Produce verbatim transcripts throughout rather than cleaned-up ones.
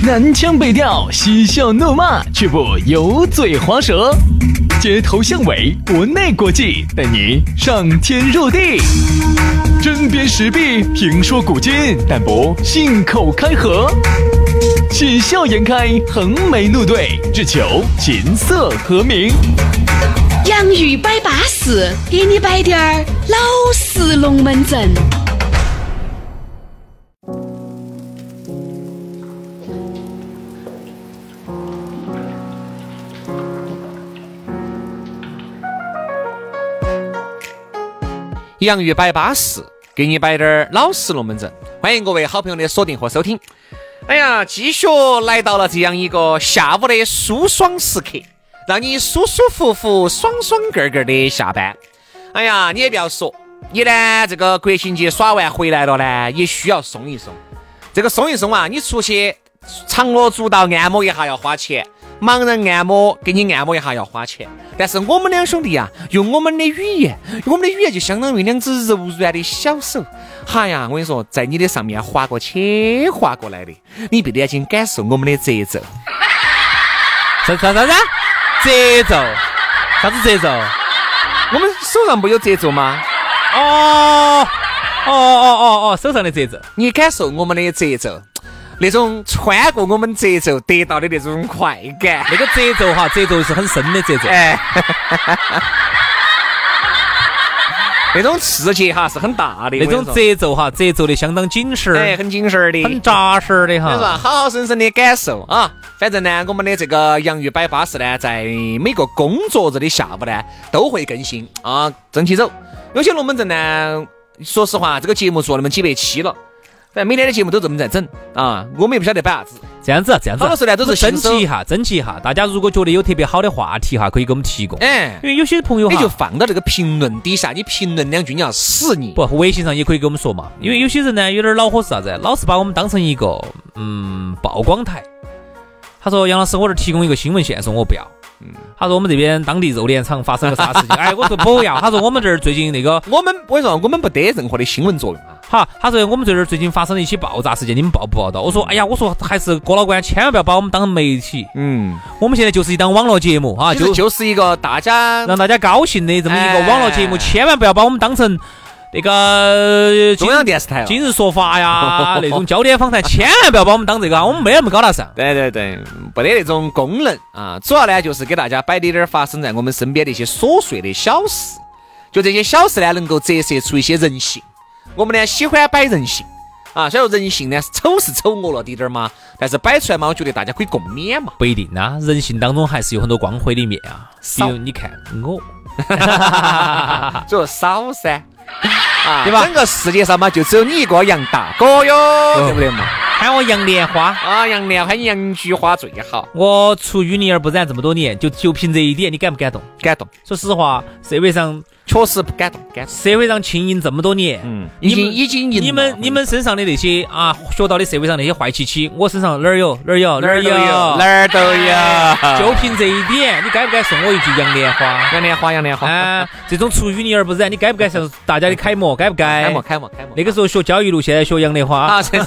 南腔北调，嬉笑怒骂，却不油嘴滑舌，街头巷尾，国内国际，带你上天入地。针砭时弊，评说古今，但不信口开河。喜笑颜开，横眉怒对，只求琴瑟和鸣。洋芋摆巴士，给你摆点儿老式龙门阵。洋芋摆巴士，给你摆点儿老式龙门阵。欢迎各位好朋友的锁定和收听。哎呀，继续来到了这样一个下午的舒爽时刻，让你舒舒服服爽爽个个的下班。哎呀，你也不要说，你呢这个国庆节耍完回来了呢，也需要松一松。这个松一松啊，你出去长乐足道按摩一下要花钱，盲人按摩给你按摩一下要花钱，但是我们两兄弟啊，用我们的语言，我们的语言就相当于两只柔软的小手，哎呀，我跟你说，在你的上面划过去划过来的，你闭着眼睛感受我们的节奏。啥啥啥啥？节奏？啥子节奏？我们手上不有节奏吗？哦哦哦哦哦，手上的节奏，你感受我们的节奏。那种穿过我们节奏得到的那种快感，那个节奏哈，节奏是很深的节奏，哎，那种刺激哈是很大的，那种节奏哈，节奏的相当紧实，哎，很紧实的，很扎实的哈，好好生生的感受啊。反正呢，我们的这个洋芋摆巴士呢，在每个工作日的下午呢，都会更新啊，整起走。有些龙门阵呢，说实话，这个节目做了么几百期了。但每天的节目都这么在整啊，我们也不晓得摆啥子。这样子这样子，好多时候呢都是征集一下，征集一下。大家如果觉得有特别好的话题哈，可以给我们提供。哎，因为有些朋友哈，你就放到这个评论底下，你评论两句，你要死你。不，微信上也可以给我们说嘛。因为有些人呢，有点恼火是啥子？老是把我们当成一个嗯曝光台。他说：“杨老师，我这提供一个新闻线索，我不要。”嗯，他说我们这边当地肉联厂发生了啥事情？哎，我说不要。他说我们这儿最近那个，我们我说我们不得任何的新闻作用啊。哈，他说我们这儿最近发生了一些爆炸事件，你们报不报道？我说哎呀，我说还是郭老官千万不要把我们当媒体。嗯，我们现在就是一档网络节目啊，就就是一个大家让大家高兴的这么一个网络节目，哎、千万不要把我们当成。那个中央电视台今日说法呀，那种焦点访谈，千万不要把我们当这个，我们没那么高大上。对对对，不得那种功能啊。主要呢就是给大家摆点点发生在我们身边的一些琐碎的小事，就这些小事呢能够折射出一些人性。我们呢喜欢摆人性啊，虽然人性呢丑是丑恶了滴点儿嘛，但是摆出来嘛，我觉得大家可以共勉嘛。不一定啊，人性当中还是有很多光辉的面啊。比如你看我，就少噻。啊，对吧？整个世界上嘛，就只有你一个杨大哥哟，哦、对不对嘛？喊我杨莲花啊，杨莲喊杨菊花最好。我出淤泥而不染这么多年，就就凭这一点，你敢不敢动？敢动。说实话，社会上确实不敢动，敢。社会上经营这么多年，嗯，已经已经你们你们身上的那些啊，学到的社会上那些坏气气，我身上哪儿有哪儿有哪儿有哪儿都有。就凭这一点，你该不该送我一句杨莲花？杨莲花，杨莲花。啊，这种出淤泥而不染，你该不该向大家的楷模？该不该？楷模，楷模，楷模。那个时候学焦裕禄，现在学杨莲花。啊，是是。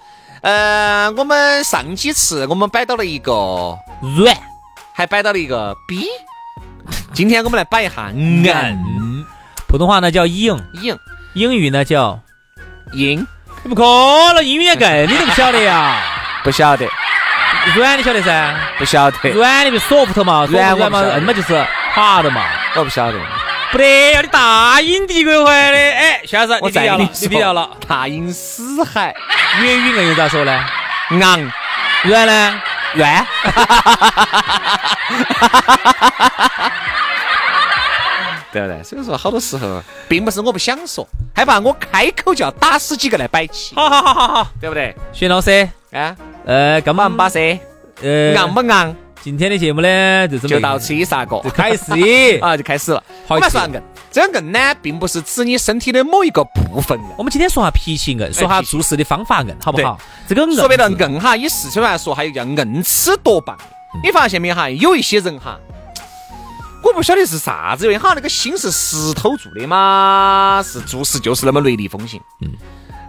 呃，我们上几次我们摆到了一个软，还摆到了一个逼。今天我们来摆一下硬，普通话呢叫硬，硬，英语呢叫硬，不可能，英语也硬，你怎么晓得呀？不晓得，软你晓得噻？不晓得。软你不 soft 嘛，软软嘛，硬嘛就是 hard 嘛。我不晓得。不得要你大英帝国回来的，哎，先生，你低调了，你低调了。大英死海，粤语硬又咋说呢？硬，软呢？软。对不对？所以说好多时候并不是我不想说，害怕我开口就要打死几个来摆起。好好好好好，对不对？薛老师啊，呃，干嘛不巴适？呃，硬不硬？今天的节目呢，就这么就到此一杀过，就开始啊，就开始了。我们说硬，这硬呢，并不是指你身体的某一个部分硬。我们今天说下脾气硬，说下做事的方法硬，好不好？这个硬说白了硬哈，以四川来说，还有叫硬吃多棒。你发现没哈？有一些人哈。我不晓得是啥子原因哈，那个心是石头做的嘛，是做事就是那么雷厉风行，嗯，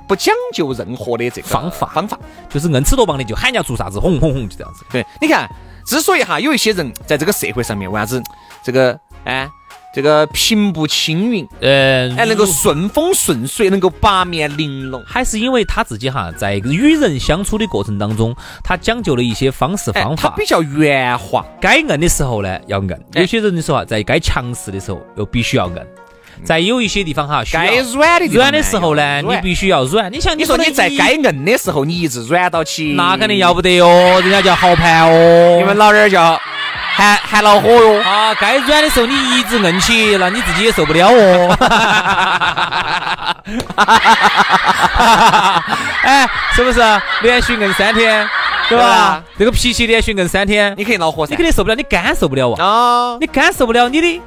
不讲究任何的这个方法方法，就是硬吃多棒的就喊人家做啥子，轰轰轰就这样子。对，你看，之所以哈有一些人在这个社会上面为啥子这个哎这个平步青云，呃，哎能够顺风顺水，能够八面玲珑，还是因为他自己哈在与人相处的过程当中，他讲究了一些方式方法，哎、他比较圆滑，该硬的时候呢要硬，有些人的时候在该强势的时候又必须要硬。在有一些地方哈，该软的软的时候呢，你必须要软。你想你说你在该硬的时候，你一直软到起，那肯定要不得哟，人家叫好盘哦，你们老人叫喊喊恼火哟。啊，该软的时候你一直硬起，那你自己也受不了哦。哎，是不是连续硬三天？对吧？对啊、这个脾气连续硬三天，你可以恼火噻，你肯定受不了，你感受不了啊。哦、你感受不了你的。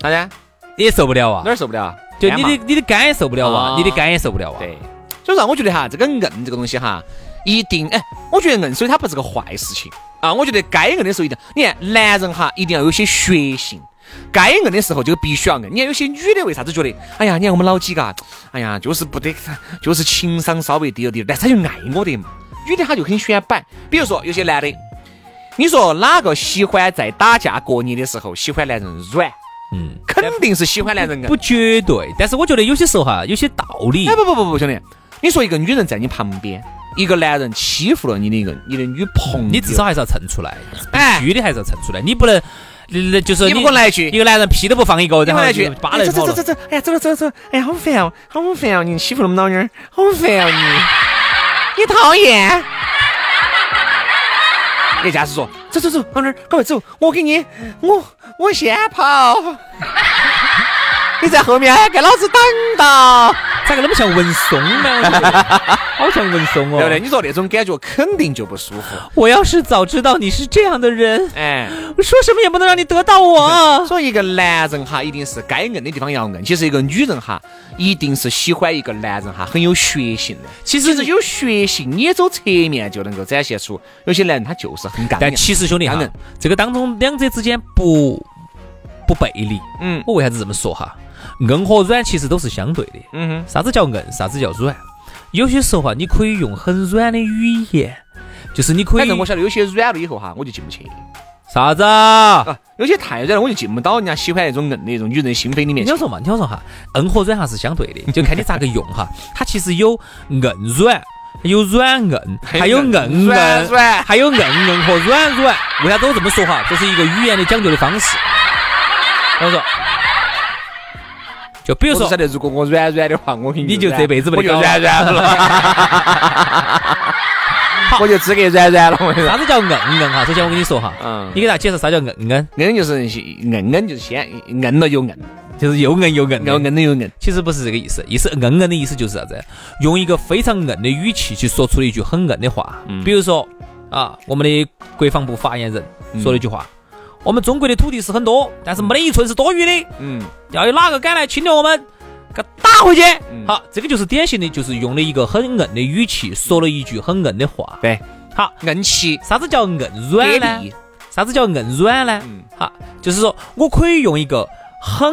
大家也受不了啊，哪儿受不了啊？就你的你的肝也受不了啊，哦、你的肝也受不了啊。对，所以说我觉得哈，这个硬这个东西哈，一定哎，我觉得硬，所以它不是个坏事情啊。我觉得该硬的时候一定，你看男人哈，一定要有些血性。该硬的时候就必须要硬。你看有些女的为啥子觉得，哎呀，你看我们老几个，哎呀，就是不得，就是情商稍微低了点，但是她就爱我的嘛。女的她就很喜欢摆，比如说有些男的，你说哪个喜欢在打架过年的时候喜欢男人软？嗯，肯定是喜欢男人的，不绝对。但是我觉得有些时候哈，有些道理。哎，不不不不，兄弟，你说一个女人在你旁边，一个男人欺负了你的一个你的女朋友，你至少还是要蹭出来，必须的还是要蹭出来，你不能，就是你不过来一句，一个男人屁都不放一个，然后来一句，扒了走走走走，哎呀，走了走了走，哎呀，好烦哦，好烦哦，你欺负那么老妞，好烦哦你，你讨厌。人家是说走走走，老妞，赶快走，我给你，我我先跑，你在后面给老子挡到。咋个那么像文松呢？好像文松哦，对不对？你说那种感觉肯定就不舒服。我要是早知道你是这样的人，哎，我说什么也不能让你得到我啊。说一个男人哈，一定是该硬的地方要硬。其实一个女人哈，一定是喜欢一个男人哈，很有血性的。其实有血性，捏走侧面就能够展现出有些男人他就是很干。但其实兄弟哈，这个当中两者之间不不背离。嗯，我为啥子这么说哈？硬和软其实都是相对的，嗯哼，啥子叫硬，啥子叫软？有些时候啊，你可以用很软的语言，就是你可以。反正我晓得有些软了以后哈，我就进不去。啥子啊？有些太软了，我就进不到人家喜欢那种硬的那种女人心扉里面。你要说嘛，你要说哈，硬和软哈是相对的，就看你咋个用哈。它其实有硬软，有软硬，还有硬硬，还有硬硬和软软。为啥子我这么说哈？这是一个语言的讲究的方式。我说。就比如说，如果我软软的话，我你就这辈子不得搞软软了，我就只给软软了。啥子叫硬硬哈？首先我跟你说哈，嗯，你给大家介绍啥叫硬硬？硬就是硬硬就是先硬了又硬，就是又硬又硬，又硬的又硬。其实不是这个意思，意思硬硬的意思就是啥子？用一个非常硬的语气去说出了一句很硬的话。比如说啊，我们的国防部发言人说了一句话。我们中国的土地是很多，但是没得一寸是多余的。嗯，要有哪个敢来侵略我们，给打回去。嗯、好，这个就是典型的，就是用了一个很硬的语气说了一句很硬的话。对，好，硬气。啥子叫硬软呢？啥子叫硬软呢？嗯，好，就是说我可以用一个很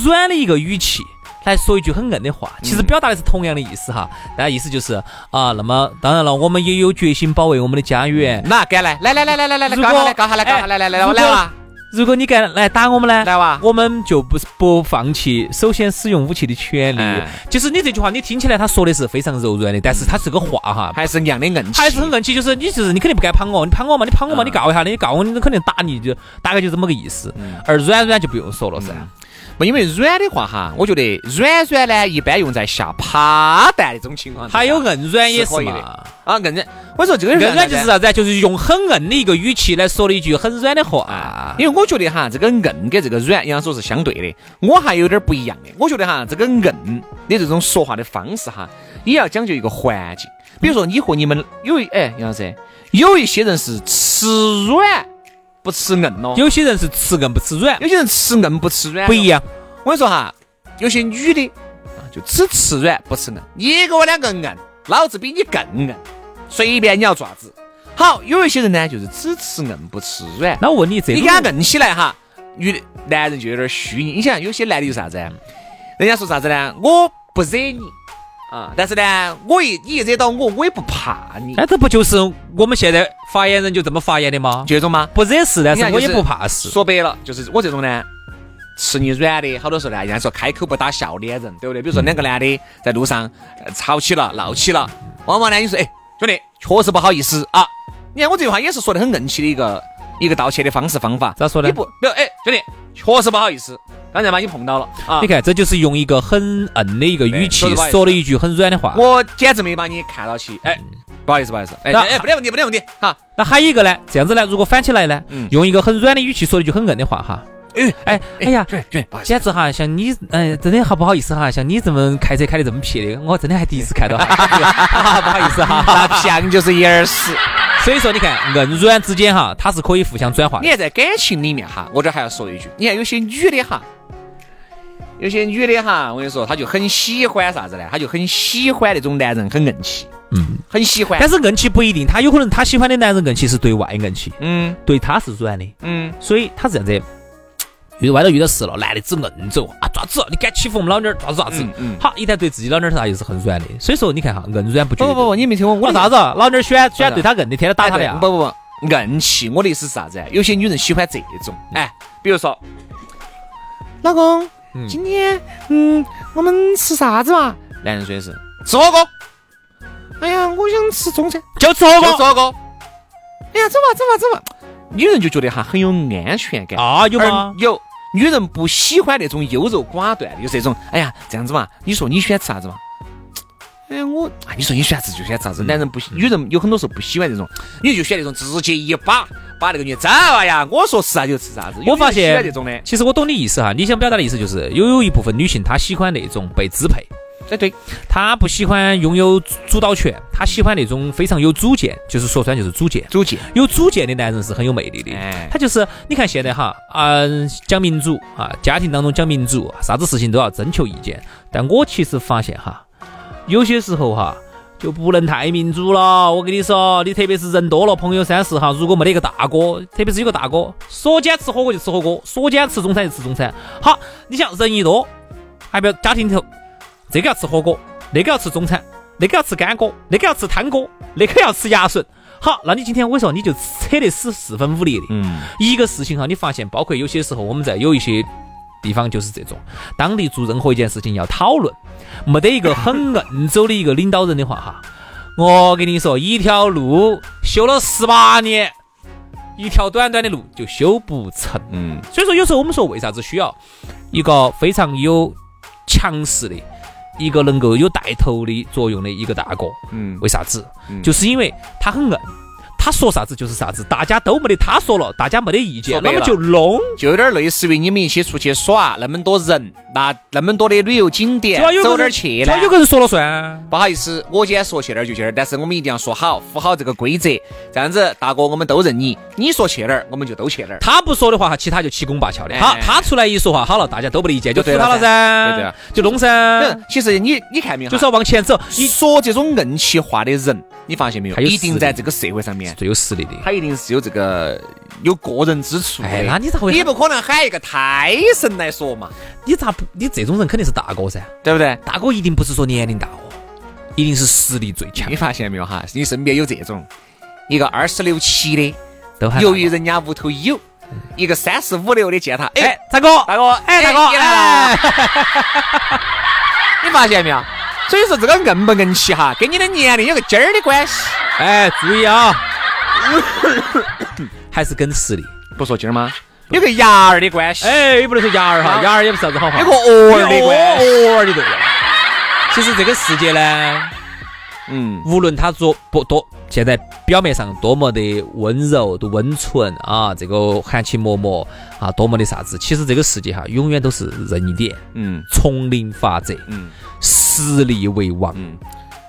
软的一个语气来说一句很硬的话，其实表达的是同样的意思哈。大家意思就是啊，那么当然了，我们也有决心保卫我们的家园。那该来，来来来来来来，搞下来，搞下来，搞下来，来来来来来。如果你敢来打我们呢，来吧，我们就不不放弃首先使用武器的权利、嗯、就是你这句话你听起来他说的是非常柔软的，但是他是个话哈，还是一样的硬气，还是很硬气，就是你就是你肯定不该碰我，你碰我嘛，你碰我嘛、嗯、你搞一下，你搞我你肯定打你，就大概就这么个意思、嗯、而软软就不用说了噻、嗯，因为软的话哈，我觉得软软呢一般用在下趴蛋的这种情况，还有硬软也是嘛啊，硬软，我说这个硬软就是啥子？就是用很硬的一个语气来说了一句很软的话、啊。因为我觉得哈，这个硬跟这个软，杨说是相对的，我还有点不一样的。我觉得哈，这个硬的这种说话的方式哈，也要讲究一个环境。比如说你和你们有哎杨老师，有一些人是吃软。不吃硬咯、哦，有些人是吃硬不吃软，有些人吃硬不吃软，不一样。我跟你说哈，有些女的就只吃软不吃硬，你给我两个硬，老子比你更硬，随便你要爪子。好，有一些人呢就是只吃硬不吃软。那我问你，这你给他硬起来哈，女的男人就有点虚你。你想有些男的有啥子？人家说啥子呢？我不惹你。啊、但是呢我也你也惹到我，我也不怕你，那、哎、这不就是我们现在发言人就这么发言的吗？这种吗？不惹事，但是我也不怕事，说白了就是我这种呢吃你软的，好多时候呢人家说开口不打笑脸人，对不对？比如说两个男的在路上、呃、吵起了闹起了，往往呢你说哎兄弟确实不好意思啊，你看我这句话也是说的很硬气的一个一个道歉的方式方法，咋说呢？你不不哎兄弟确实不好意思，刚才把你碰到了啊！你看，这就是用一个很硬的一个语气说了一句很软的话。我简直没把你看到起，哎，不好意思，不好意思，哎，哎，不得问题，不得问题哈。那还有一个呢，这样子呢，如果翻起来呢，嗯、用一个很软的语气说了一句很硬的话哈。哎哎哎呀，简直哈，像你，嗯、哎，真的好不好意思哈，像你这么开车开的这么撇的，我真的还第一次看到，哈哈不好意思哈，那撇就是一二四。所以说你看硬软之间哈，它是可以互相转化的。你看在感情里面哈，我这还要说一句，你看有些女的哈，有些女的哈，我跟你说，她就很喜欢啥子呢？她就很喜欢那种男人很硬气，嗯，很喜欢。但是硬气不一定，她有可能她喜欢的男人硬气是对外硬气，嗯，对她是软的，嗯，所以她是这样子。外头遇到事了，男的只硬走啊，爪子，你敢欺负我们老娘，爪子爪子。嗯嗯、好，一旦对自己老娘他又是很软的，所以说你看哈，硬软不绝对。不不不，你没听我我啥子？老娘喜欢喜欢对他硬的，天天打他的呀。不不不，硬气，我的意思是啥子？有些女人喜欢这种，哎，比如说，老公，嗯、今天嗯，我们吃啥子嘛？男人说的是吃火锅。哎呀，我想吃中餐，就吃火锅，就吃火锅。哎呀，走吧走吧走吧。女人就觉得哈很有安全感啊，有吗？有。女人不喜欢那种优柔寡断的，就是那种哎呀这样子嘛，你说你喜欢吃啥子嘛，哎呀我啊你说你喜欢吃就喜欢吃啥子，男人不女人有很多时候不喜欢这种，你就喜欢那种直接一把把那个女人哎呀我说吃啥就吃啥子。我发现其实我懂你意思哈，你想表达的意思就是有有一部分女性她喜欢那种被支配，哎对，她不喜欢拥有主导权，她喜欢那种非常有主见，就是说穿就是主见，主见有主见的男人是很有魅力的。哎，他就是你看现在哈，嗯、呃，讲民主啊，家庭当中讲民主，啥子事情都要征求意见。但我其实发现哈，有些时候哈就不能太民主了。我跟你说，你特别是人多了，朋友三四哈，如果没得一个大哥，特别是有个大哥，说今天吃火锅就吃火锅，说今天吃中餐就吃中餐。好，你想人一多，还不要家庭头。这个要吃火锅，那个要吃中餐，那个要吃干锅，那个要吃汤锅，那个要吃鸭笋。好，那你今天我说你就扯得是四分五裂的。嗯，一个事情哈，你发现包括有些时候我们在有一些地方就是这种，当地做任何一件事情要讨论，没得一个很硬走的一个领导人的话哈，我跟你说，一条路修了十八年，一条短短的路就修不成。嗯，所以说有时候我们说为啥子需要一个非常有强势的。一个能够有带头的作用的一个大哥，嗯，为啥子？就是因为他很硬，他说啥子就是啥子，大家都没得他说了，大家没得意见，那么就弄，就有点类似于你们一起出去耍，那么多人，那那么多的旅游景点，走哪儿去呢？有个人说了算，不好意思，我今天说去哪儿就去哪儿，但是我们一定要说好，符合这个规则，这样子大哥我们都认你，你说去哪儿我们就都去哪儿。他不说的话，其他就七拱八翘的。好，他出来一说话，好了，大家都不理解，就服他了噻，对对，就弄噻。其实你你看没有，就是要往前走。你说这种硬气话的人，你发现没有？一定在这个社会上面。最有实力的，他一定是有这个有个人之处。哎，那你咋会？你不可能喊一个泰神来说嘛？你咋不？你这种人肯定是大哥噻，对不对？大哥一定不是说年龄大哦，一定是实力最强。你发现没有哈？你身边有这种一个二十六七的，由于人家屋头有，一个三四五六的接他，哎，大哥，大哥，哎，大哥，你来了，你发现没有？所以说这个硬不硬气哈，跟你的年龄有个尖儿的关系。哎，注意啊，还是跟实力，不说尖儿吗？有个牙儿的关系，哎，也不能说牙儿哈，牙儿也不是啥子好话，有个偶尔的关系，偶尔的对。其实这个世界呢，嗯，无论他做不多，现在表面上多么的温柔、的温存啊，这个含情脉脉啊，多么的啥子，其实这个世界哈，永远都是人一点，嗯，丛林法则，嗯，实力为王，嗯，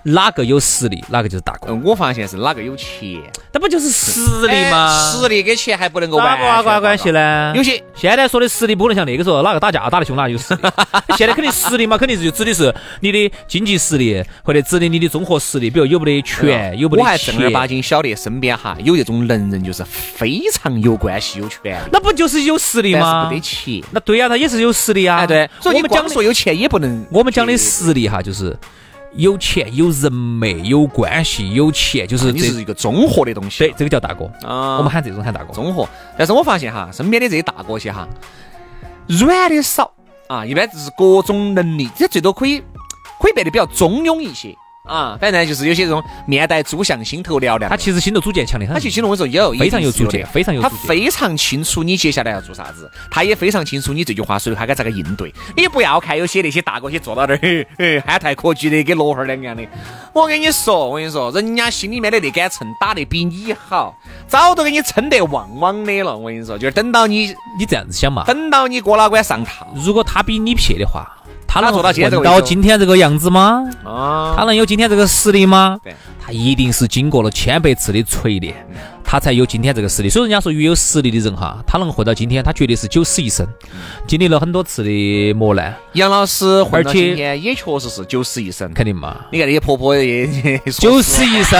哪个有实力，哪个就是大哥。我发现是哪个有钱，那不就是实力吗？实力跟钱还不能够完全挂关系呢？有些现在说的实力不能像那个时候哪个打架打得凶，哪有实力？现在肯定实力嘛，肯定是就指的是你的经济实力，或者指的你的综合实力，比如有没得权，有没得钱。我还正儿八经晓得身边哈有这种能人，就是非常有关系、有权，那不就是有实力吗？不得钱，那对呀、啊，他也是有实力啊。哎、对，所以我们讲说有钱也不能。我们讲的实力哈，就是。有钱有人脉有关系有钱就是、啊、你是一个综合的东西、啊、对，这个叫大哥、嗯、我们喊这种喊大哥综合。但是我发现哈，身边的这些大哥些哈，软的少啊，一般就是各种能力，这最多可以可以变得比较中庸一些啊。反正就是有些这种面带主相心头嘹亮，他其实心头主见强的很，他其实我说有非常有主见，非常有主见，他非常清楚你接下来要做啥子，他也非常清楚你这句话说他该咋个应对。你不要看有些那些大哥些坐到那儿憨态可掬的跟罗汉两样的，我跟你说我跟你说人家心里面的那杆秤打得比你好，早都给你撑得旺旺的了。我跟你说，就是等到你你这样子想嘛，等到你过了关上套，如果他比你撇的话，他能做到今天这个样子吗？啊，他能有今天这个实力吗？对，他一定是经过了千百次的锤炼，他才有今天这个实力。所以人家说越有实力的人哈，他能混到今天，他绝对是九死一生，经历了很多次的磨难。杨老师混到今天也确实是九死一生，肯定嘛？你看那些婆婆也九死一生，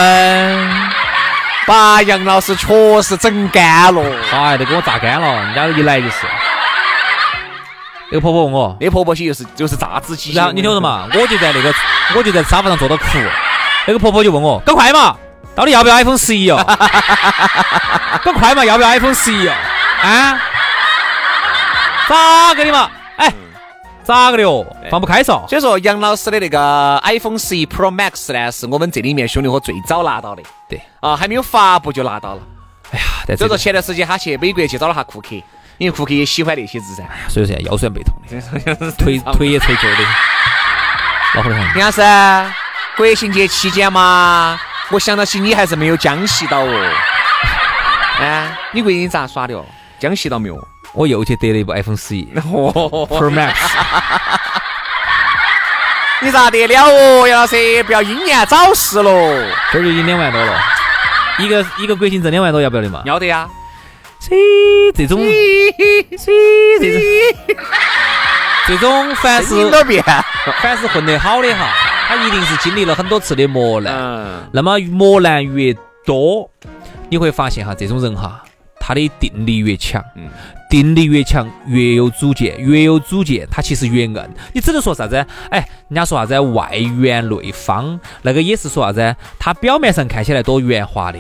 把杨老师确实整干了，哎，都给我榨干了，人家一来就是。那、这个婆婆问我，那婆婆些就是就是榨汁机。然后你听我说嘛，我就在那个，我就在沙发上坐到哭。那个婆婆就问我，赶快嘛，到底要不要 iPhone 十一 哦？赶快嘛，要不要 iPhone 十一 哦？啊？咋个的嘛？哎，咋个的哦？放不开嗦。所以说，杨老师的那个 iPhone 十一 Pro Max 呢，是我们这里面兄弟伙最早拿到的。对。啊，还没有发布就拿到了。哎呀，所以说前段时间他去美国去找了哈库克。因为库克也喜欢那些字噻，所以说腰酸背痛的，腿腿也腿脚的，恼火得很。杨老师，国庆节期间嘛，我想到起你还是没有江西到哦。啊，你国庆咋耍的哦？江西到没有？我又去得了一部 iPhone 十一 Pro Max。你咋得了哦，杨老师？不要英年早逝喽。这就已经两万多了，一个一个国庆挣两万多，要不要的嘛？要的呀。这种这种凡是凡是混得好的哈，他一定是经历了很多次的磨难、嗯、那么磨难越多，你会发现哈，这种人哈，他的定力越强、嗯、定力越强越有主见，越有主见他其实越硬。你只能说啥子？哎，人家说啥子外圆内方，那个也是说啥子，他表面上看起来多圆滑的，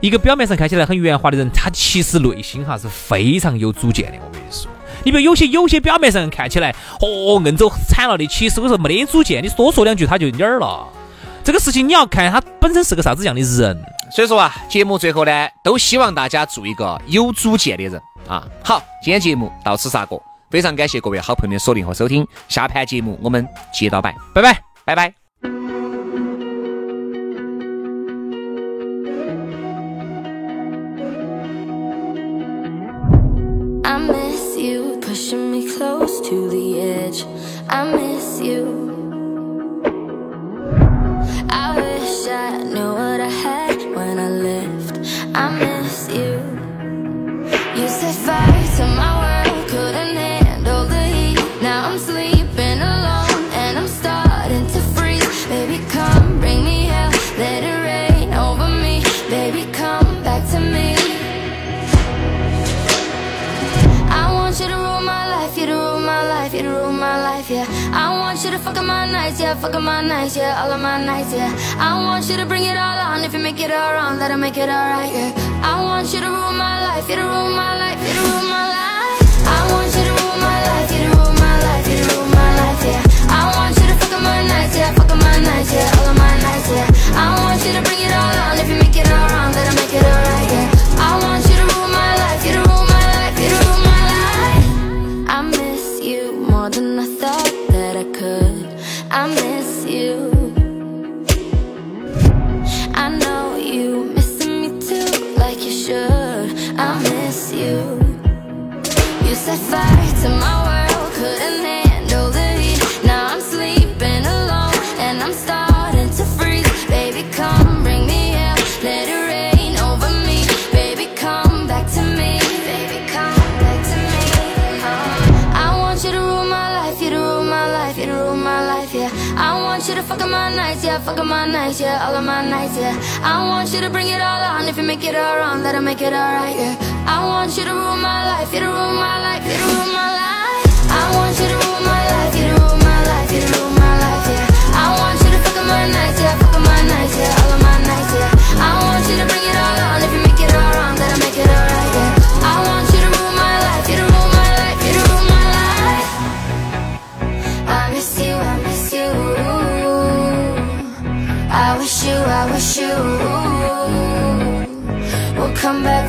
一个表面上看起来很圆滑的人，他其实内心哈是非常有主见的。我跟你说，你比如有些有些表面上看起来哦硬走惨了的，其实我说没得主见，你多说两句他就蔫儿了。这个事情你要看他本身是个啥子样的人。所以说啊，节目最后呢，都希望大家做一个有主见的人啊。好，今天节目到此煞过，非常感谢各位好朋友的锁定和收听，下盘节目我们接到拜，拜拜，拜拜。Pushing me close to the edge, I miss you. I wish I knew what I had when I left, I miss you. You set fire to my world, couldn't handle the heat. Now I'm sleeping alone and I'm starting to freeze. Baby come bring me hell, let it rain over me. Baby come back to me. You rule my life, yeah. I want you to fuck up my nights, yeah. Fuck up my nights, yeah. All of my nights, yeah. I want you to bring it all on. If you make it all wrong, let it make it all right, yeah. I want you to rule my life, you to rule my life, you to rule my life. you. You set fire to my world, couldn't handle the heat. Now I'm sleeping alone and I'm starting to freeze. Baby, come bring me here, let it rain over me. Baby, come back to me. Baby, come back to me. Oh. I want you to rule my life, you to rule my life, you to rule my life, yeah. I want you to fuck up my nights, yeah, fuck up my nights, yeah, all of my nights, yeah. I want you to bring it all on. If you make it all wrong, let it make it all right, yeah. I want you to rule my life, you to rule my life, you to rule my life. I want you to rule my life, you to rule my life, you to rule my life, yeah. I want you to fuck up my nights, yeah, fuck up my nights, yeah, all of my nights, yeah. I want you to bring it all on. If you make it all wrong, let it make it all right, yeah. I want you to rule my life, you to rule my life, you to rule my life. I miss you, I miss you. I wish you, I wish you come back